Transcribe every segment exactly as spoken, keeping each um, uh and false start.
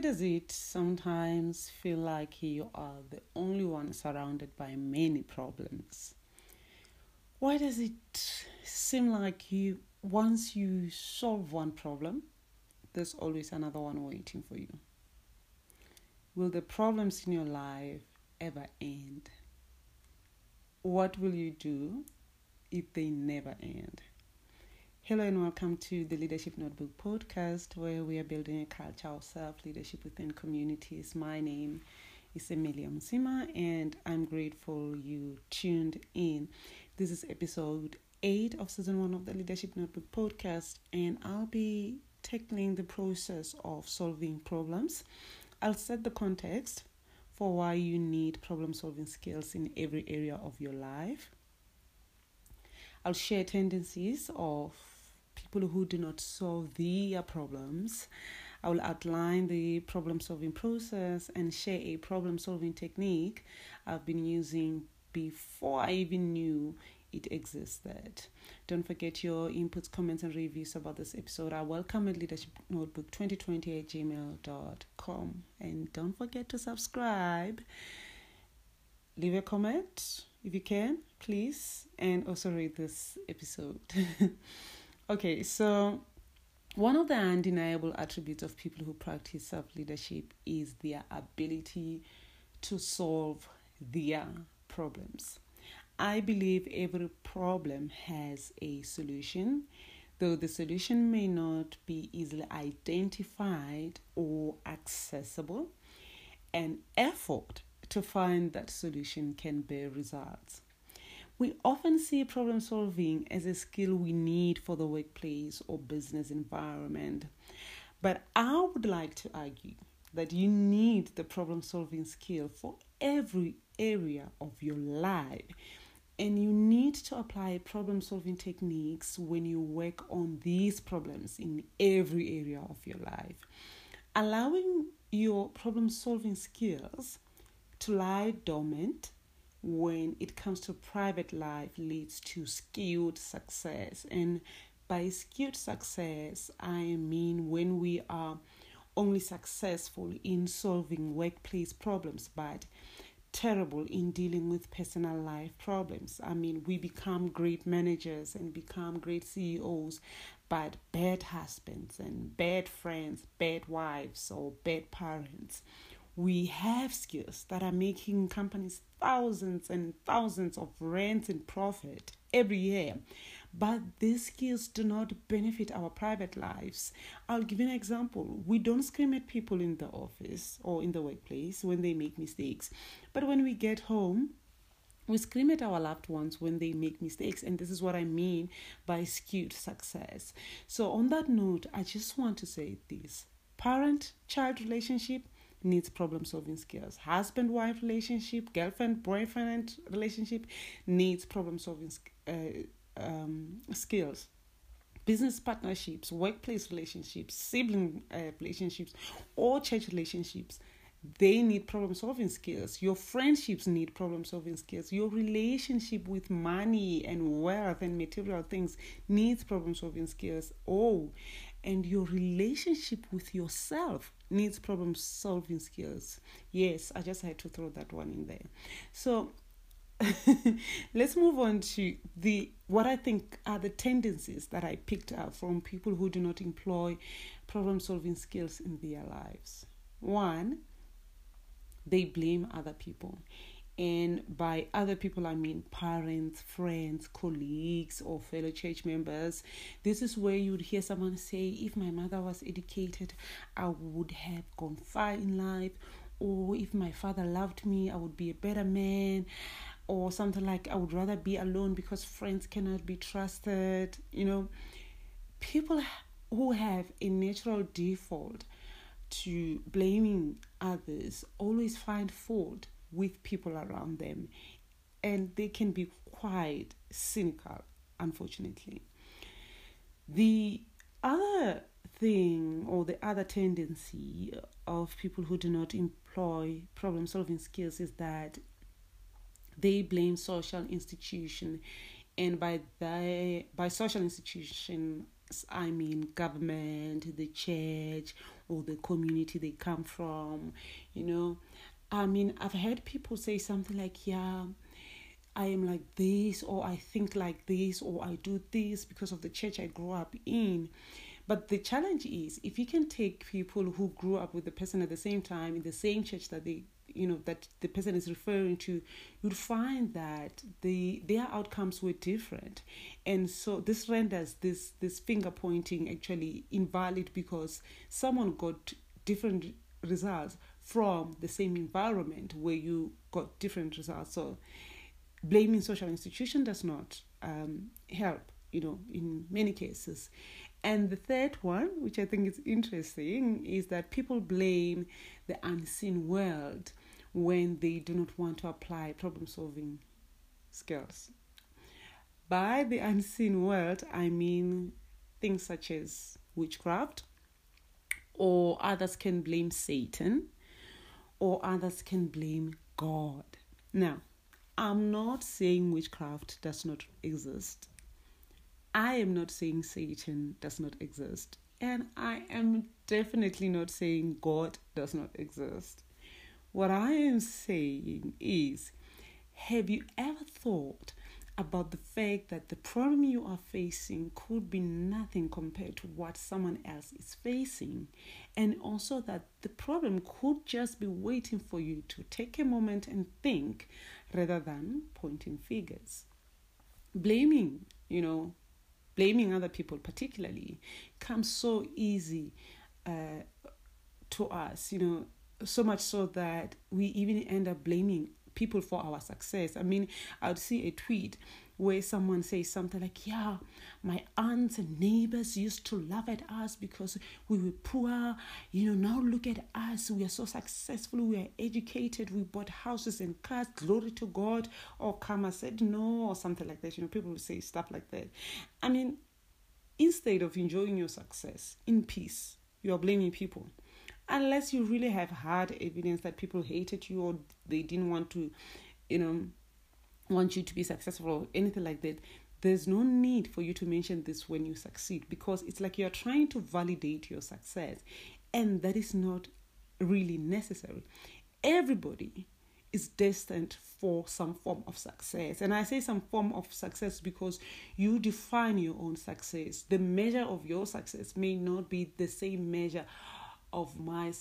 does it sometimes feel like you are the only one surrounded by many problems? Why does it seem like you, once you solve one problem, there's always another one waiting for you? Will the problems in your life ever end? What will you do if they never end? Hello and welcome to the Leadership Notebook Podcast, where we are building a culture of self-leadership within communities. My name is Emilia Msima, and I'm grateful you tuned in. This is episode eight of season one of the Leadership Notebook Podcast, and I'll be tackling the process of solving problems. I'll set the context for why you need problem-solving skills in every area of your life. I'll share tendencies of people who do not solve their problems. I will outline the problem-solving process and share a problem-solving technique I've been using before I even knew it existed. Don't forget your inputs, comments, and reviews about this episode are welcome at leadership notebook twenty twenty at gmail dot com. And don't forget to subscribe. Leave a comment if you can, please, and also read this episode. Okay, so one of the undeniable attributes of people who practice self-leadership is their ability to solve their problems. I believe every problem has a solution, though the solution may not be easily identified or accessible. An effort to find that solution can bear results. We often see problem solving as a skill we need for the workplace or business environment. But I would like to argue that you need the problem solving skill for every area of your life. And you need to apply problem solving techniques when you work on these problems in every area of your life. Allowing your problem solving skills to lie dormant when it comes to private life leads to skewed success. And by skewed success, I mean when we are only successful in solving workplace problems, but terrible in dealing with personal life problems. I mean, we become great managers and become great C E Os, but bad husbands and bad friends, bad wives, or bad parents. We have skills that are making companies thousands and thousands of rands in profit every year. But these skills do not benefit our private lives. I'll give you an example. We don't scream at people in the office or in the workplace when they make mistakes. But when we get home, we scream at our loved ones when they make mistakes. And this is what I mean by skewed success. So on that note, I just want to say this. Parent-child relationship needs problem-solving skills. Husband-wife relationship, girlfriend-boyfriend relationship needs problem-solving uh, um, skills. Business partnerships, workplace relationships, sibling uh, relationships, or church relationships, they need problem-solving skills. Your friendships need problem-solving skills. Your relationship with money and wealth and material things needs problem-solving skills. Oh, and your relationship with yourself needs problem-solving skills. Yes, I just had to throw that one in there. So let's move on to the what I think are the tendencies that I picked up from people who do not employ problem-solving skills in their lives. One, they blame other people. And by other people, I mean parents, friends, colleagues, or fellow church members. This is where you would hear someone say, if my mother was educated, I would have gone far in life. Or if my father loved me, I would be a better man. Or something like, I would rather be alone because friends cannot be trusted. You know, people who have a natural default to blaming others always find fault with people around them, and they can be quite cynical, unfortunately. The other thing, or the other tendency of people who do not employ problem-solving skills, is that they blame social institution, and by the by social institution, I mean government, the church, or the community they come from, you know. I mean, I've heard people say something like, yeah, I am like this, or I think like this, or I do this because of the church I grew up in. But the challenge is, if you can take people who grew up with the person at the same time in the same church that they, you know, that the person is referring to, you'll find that the their outcomes were different, and so this renders this this finger pointing actually invalid, because someone got different results from the same environment where you got different results. So blaming social institution does not um, help, you know, in many cases. And the third one, which I think is interesting, is that people blame the unseen world when they do not want to apply problem-solving skills. By the unseen world, I mean things such as witchcraft, or others can blame Satan, or others can blame God. Now, I'm not saying witchcraft does not exist. I am not saying Satan does not exist, and I am definitely not saying God does not exist. What I am saying is, have you ever thought about the fact that the problem you are facing could be nothing compared to what someone else is facing, and also that the problem could just be waiting for you to take a moment and think rather than pointing fingers? Blaming, you know, blaming other people particularly comes so easy uh, to us, you know, so much so that we even end up blaming people for our success. I mean, I would see a tweet where someone says something like, yeah, my aunts and neighbors used to laugh at us because we were poor. You know, now look at us. We are so successful. We are educated. We bought houses and cars. Glory to God. Or Karma said no, or something like that. You know, people will say stuff like that. I mean, instead of enjoying your success in peace, you are blaming people. Unless you really have hard evidence that people hated you or they didn't want to, you know, want you to be successful or anything like that, there's no need for you to mention this when you succeed, because it's like you're trying to validate your success, and that is not really necessary. Everybody is destined for some form of success. And I say some form of success because you define your own success. The measure of your success may not be the same measure of my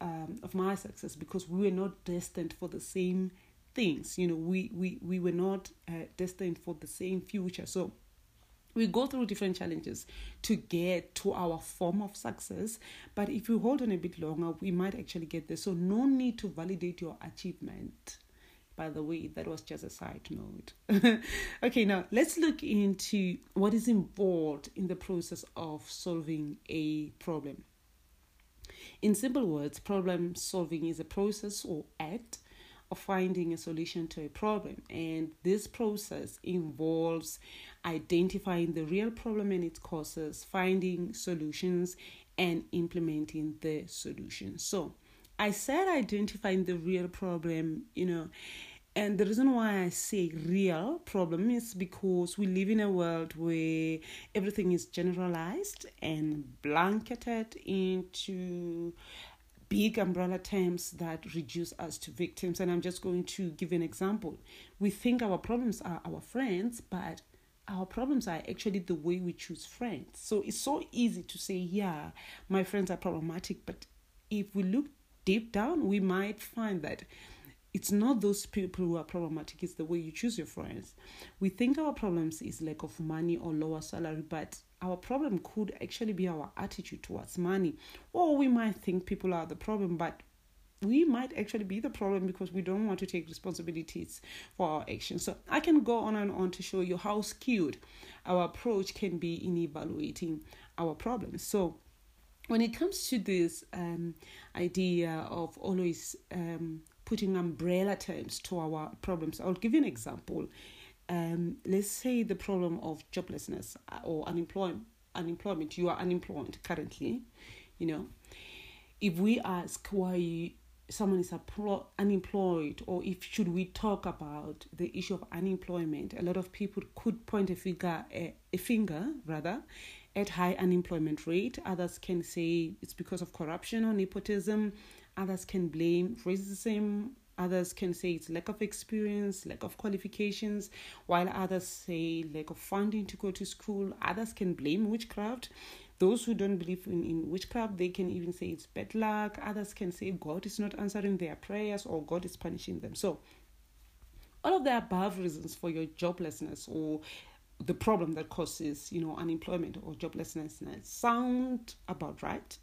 um, of my success, because we were not destined for the same things. You know, we we we were not uh, destined for the same future. So we go through different challenges to get to our form of success. But if we hold on a bit longer, we might actually get there. So no need to validate your achievement. By the way, that was just a side note. Okay, now let's look into what is involved in the process of solving a problem. In simple words, problem solving is a process or act of finding a solution to a problem. And this process involves identifying the real problem and its causes, finding solutions, and implementing the solution. So I said identifying the real problem, you know, and the reason why I say real problem is because we live in a world where everything is generalized and blanketed into big umbrella terms that reduce us to victims. And I'm just going to give an example. We think our problems are our friends, but our problems are actually the way we choose friends. So it's so easy to say, yeah, my friends are problematic. But if we look deep down, we might find that it's not those people who are problematic, it's the way you choose your friends. We think our problems is lack of money or lower salary, but our problem could actually be our attitude towards money. Or we might think people are the problem, but we might actually be the problem because we don't want to take responsibilities for our actions. So I can go on and on to show you how skewed our approach can be in evaluating our problems. So when it comes to this um, idea of always... Um, putting umbrella terms to our problems. I'll give you an example. Um, let's say the problem of joblessness or unemployment. Unemployment. You are unemployed currently, you know. If we ask why someone is unemployed, or if should we talk about the issue of unemployment, a lot of people could point a finger, a, a finger rather, at high unemployment rate. Others can say it's because of corruption or nepotism. Others can blame racism. Others can say it's lack of experience, lack of qualifications, while others say lack of funding to go to school. Others can blame witchcraft. Those who don't believe in, in witchcraft, they can even say it's bad luck. Others can say God is not answering their prayers or God is punishing them. So all of the above reasons for your joblessness or the problem that causes, you know, unemployment or joblessness sound about right.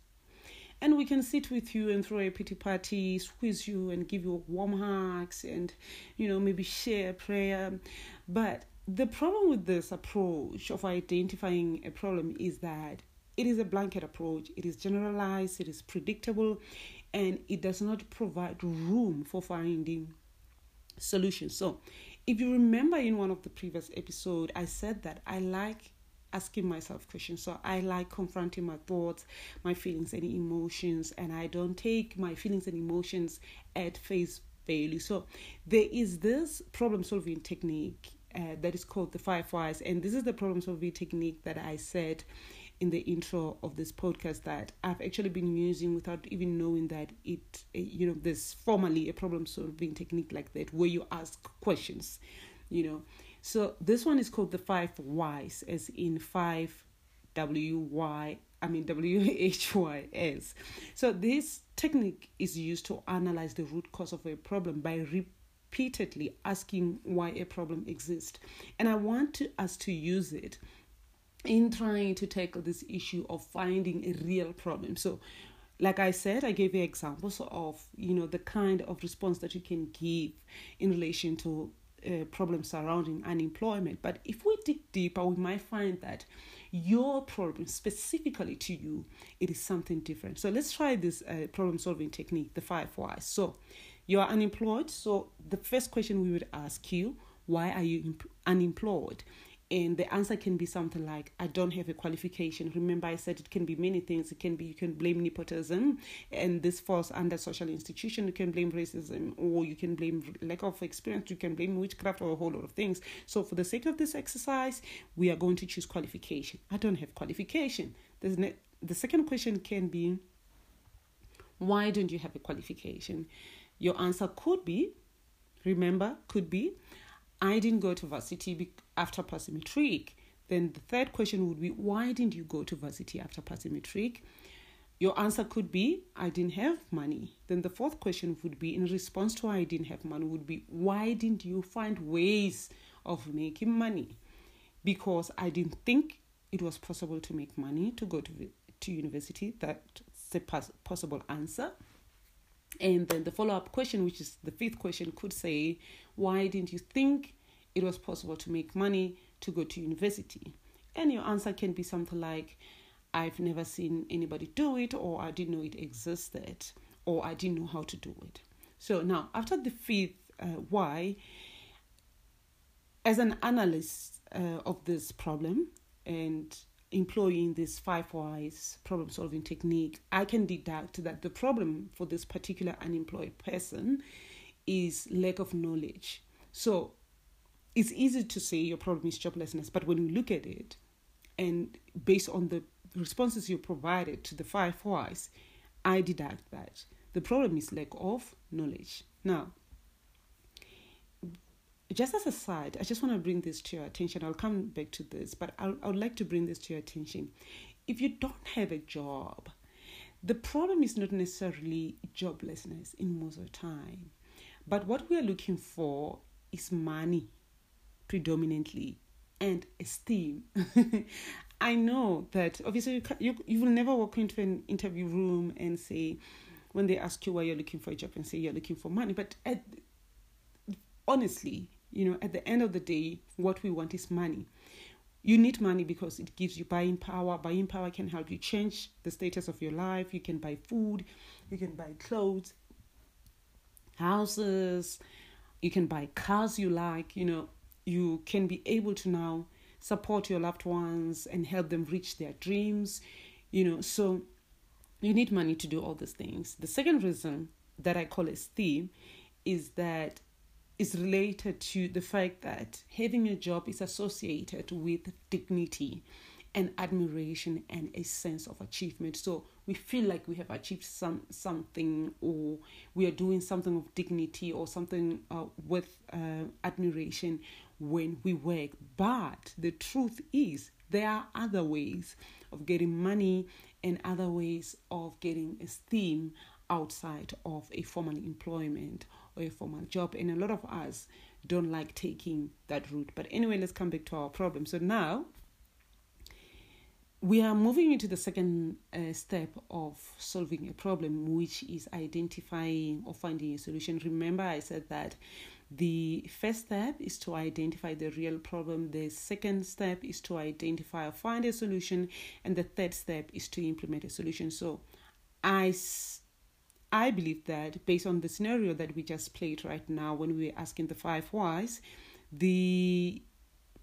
And we can sit with you and throw a pity party, squeeze you and give you warm hugs and, you know, maybe share a prayer. But the problem with this approach of identifying a problem is that it is a blanket approach. It is generalized. It is predictable. And it does not provide room for finding solutions. So if you remember in one of the previous episodes, I said that I like asking myself questions. So I like confronting my thoughts, my feelings and emotions, and I don't take my feelings and emotions at face value. So there is this problem solving technique uh, that is called the five whys. And this is the problem solving technique that I said in the intro of this podcast that I've actually been using without even knowing that it, you know, there's formally a problem solving technique like that where you ask questions, you know. So this one is called the five whys, as in five W-Y, I mean W H Y S. So this technique is used to analyze the root cause of a problem by repeatedly asking why a problem exists. And I want to, us to use it in trying to tackle this issue of finding a real problem. So like I said, I gave you examples of, you know, the kind of response that you can give in relation to Uh, problems surrounding unemployment. But if we dig deeper, we might find that your problem specifically to you, it is something different. So let's try this uh, problem solving technique, the five whys. So you are unemployed. So the first question we would ask you, why are you imp- unemployed? And the answer can be something like, I don't have a qualification. Remember, I said it can be many things. It can be, you can blame nepotism, and this falls under social institution. You can blame racism, or you can blame lack of experience. You can blame witchcraft, or a whole lot of things. So for the sake of this exercise, we are going to choose qualification. I don't have qualification. There's no, the second question can be, why don't you have a qualification? Your answer could be, remember, could be, I didn't go to varsity after passing matric. Then the third question would be, why didn't you go to varsity after passing matric? Your answer could be, I didn't have money. Then the fourth question would be, in response to I didn't have money, would be, why didn't you find ways of making money? Because I didn't think it was possible to make money to go to to university. That's a possible answer. And then the follow-up question, which is the fifth question, could say, why didn't you think it was possible to make money to go to university? And your answer can be something like, I've never seen anybody do it, or I didn't know it existed, or I didn't know how to do it. So now, after the fifth uh, why, as an analyst uh, of this problem and employing this five whys problem solving technique, I can deduct that the problem for this particular unemployed person is lack of knowledge. So it's easy to say your problem is joblessness, but when you look at it and based on the responses you provided to the five whys, I deduct that the problem is lack of knowledge. Now, just as a side, I just want to bring this to your attention. I'll come back to this, but I would like to bring this to your attention. If you don't have a job, the problem is not necessarily joblessness in most of the time. But what we are looking for is money predominantly and esteem. I know that obviously you, can, you you will never walk into an interview room and say, when they ask you why you're looking for a job, and say you're looking for money. But at, honestly, you know, at the end of the day, what we want is money. You need money because it gives you buying power. Buying power can help you change the status of your life. You can buy food. You can buy clothes, houses. You can buy cars you like. You know, you can be able to now support your loved ones and help them reach their dreams. You know, so you need money to do all these things. The second reason that I call esteem is that is related to the fact that having a job is associated with dignity and admiration and a sense of achievement. So we feel like we have achieved some something, or we are doing something of dignity or something uh, with uh, admiration when we work. But the truth is, there are other ways of getting money and other ways of getting esteem outside of a formal employment or a formal job. And a lot of us don't like taking that route. But anyway, let's come back to our problem. So now we are moving into the second uh, step of solving a problem, which is identifying or finding a solution. Remember, I said that the first step is to identify the real problem. The second step is to identify or find a solution. And the third step is to implement a solution. So I, I believe that based on the scenario that we just played right now, when we were asking the five whys, the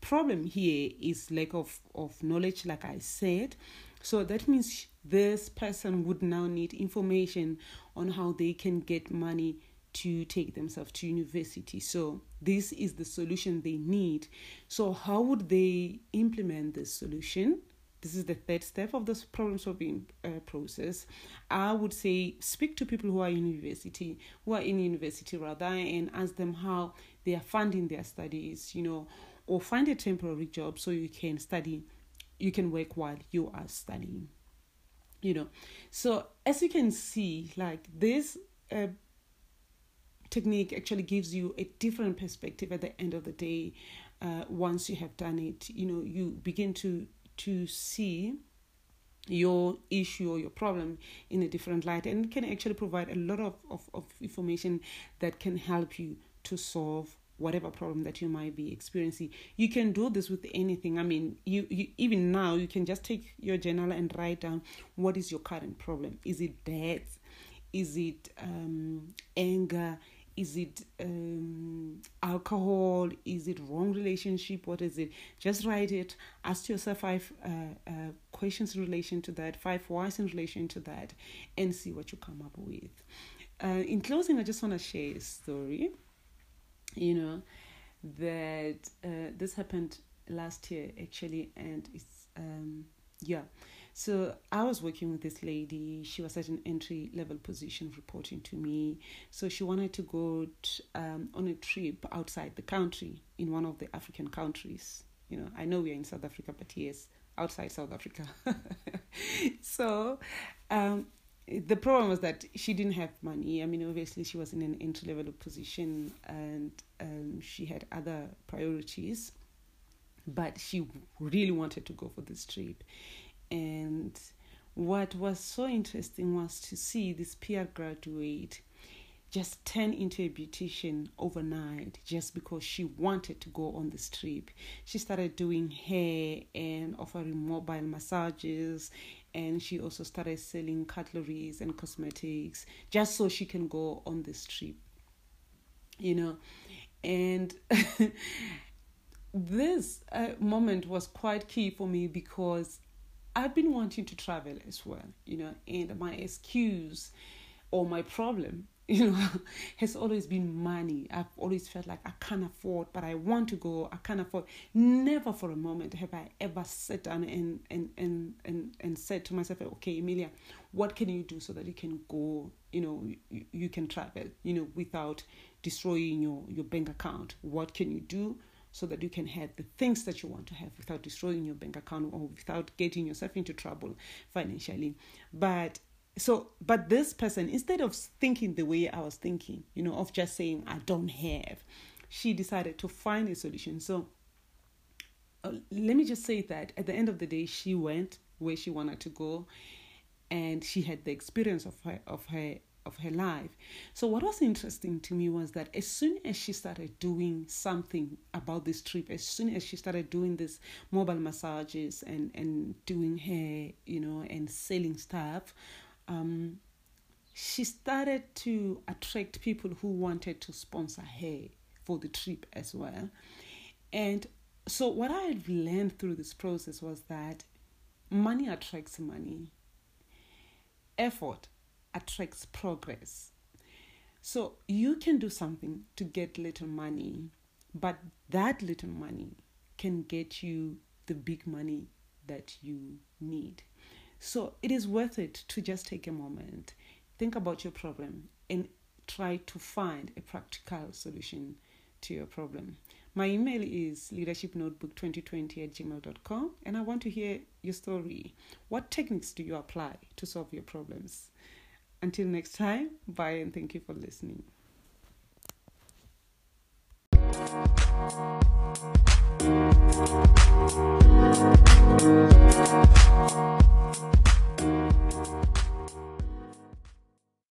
problem here is lack of, of knowledge, like I said. So that means this person would now need information on how they can get money to take themselves to university. So this is the solution they need. So how would they implement this solution? This is the third step of this problem-solving uh, process. I would say speak to people who are in university, who are in university rather, and ask them how they are funding their studies, you know, or find a temporary job so you can study, you can work while you are studying, you know. So as you can see, like this uh, technique actually gives you a different perspective at the end of the day. Uh, once you have done it, you know, you begin to, to see your issue or your problem in a different light, and can actually provide a lot of, of, of information that can help you to solve whatever problem that you might be experiencing. You can do this with anything. I mean, you, you even now, you can just take your journal and write down, what is your current problem? Is it debt? Is it um, anger? Is it um, alcohol? Is it wrong relationship? What is it? Just write it. Ask yourself five uh, uh, questions in relation to that, five whys in relation to that, and see what you come up with. Uh, in closing, I just want to share a story. You know, that uh, this happened last year, actually, and it's, um yeah. So I was working with this lady. She was at an entry-level position reporting to me. So she wanted to go to, um, on a trip outside the country, in one of the African countries. You know, I know we are in South Africa, but yes, outside South Africa. So um the problem was that she didn't have money. I mean, obviously, she was in an entry-level position, and um, she had other priorities. But she really wanted to go for this trip. And what was so interesting was to see this peer graduate just turn into a beautician overnight, just because she wanted to go on this trip. She started doing hair and offering mobile massages, and she also started selling cutlery and cosmetics, just so she can go on this trip, you know. And this uh, moment was quite key for me, because I've been wanting to travel as well, you know, and my excuse or my problem, you know, has always been money. I've always felt like I can't afford, but I want to go. I can't afford. Never for a moment have I ever sat down and and and and, and said to myself, okay, Emilia, what can you do so that you can go, you know, you, you can travel, you know, without destroying your, your bank account? What can you do so that you can have the things that you want to have without destroying your bank account or without getting yourself into trouble financially? But So, but this person, instead of thinking the way I was thinking, you know, of just saying, I don't have, she decided to find a solution. So uh, let me just say that at the end of the day, she went where she wanted to go, and she had the experience of her, of her, of her life. So what was interesting to me was that as soon as she started doing something about this trip, as soon as she started doing this mobile massages and, and doing hair, you know, and selling stuff, Um, she started to attract people who wanted to sponsor her for the trip as well. And so what I have learned through this process was that money attracts money. Effort attracts progress. So you can do something to get little money, but that little money can get you the big money that you need. So it is worth it to just take a moment, think about your problem, and try to find a practical solution to your problem. My email is leadership notebook twenty twenty at gmail dot com, and I want to hear your story. What techniques do you apply to solve your problems? Until next time, bye, and thank you for listening.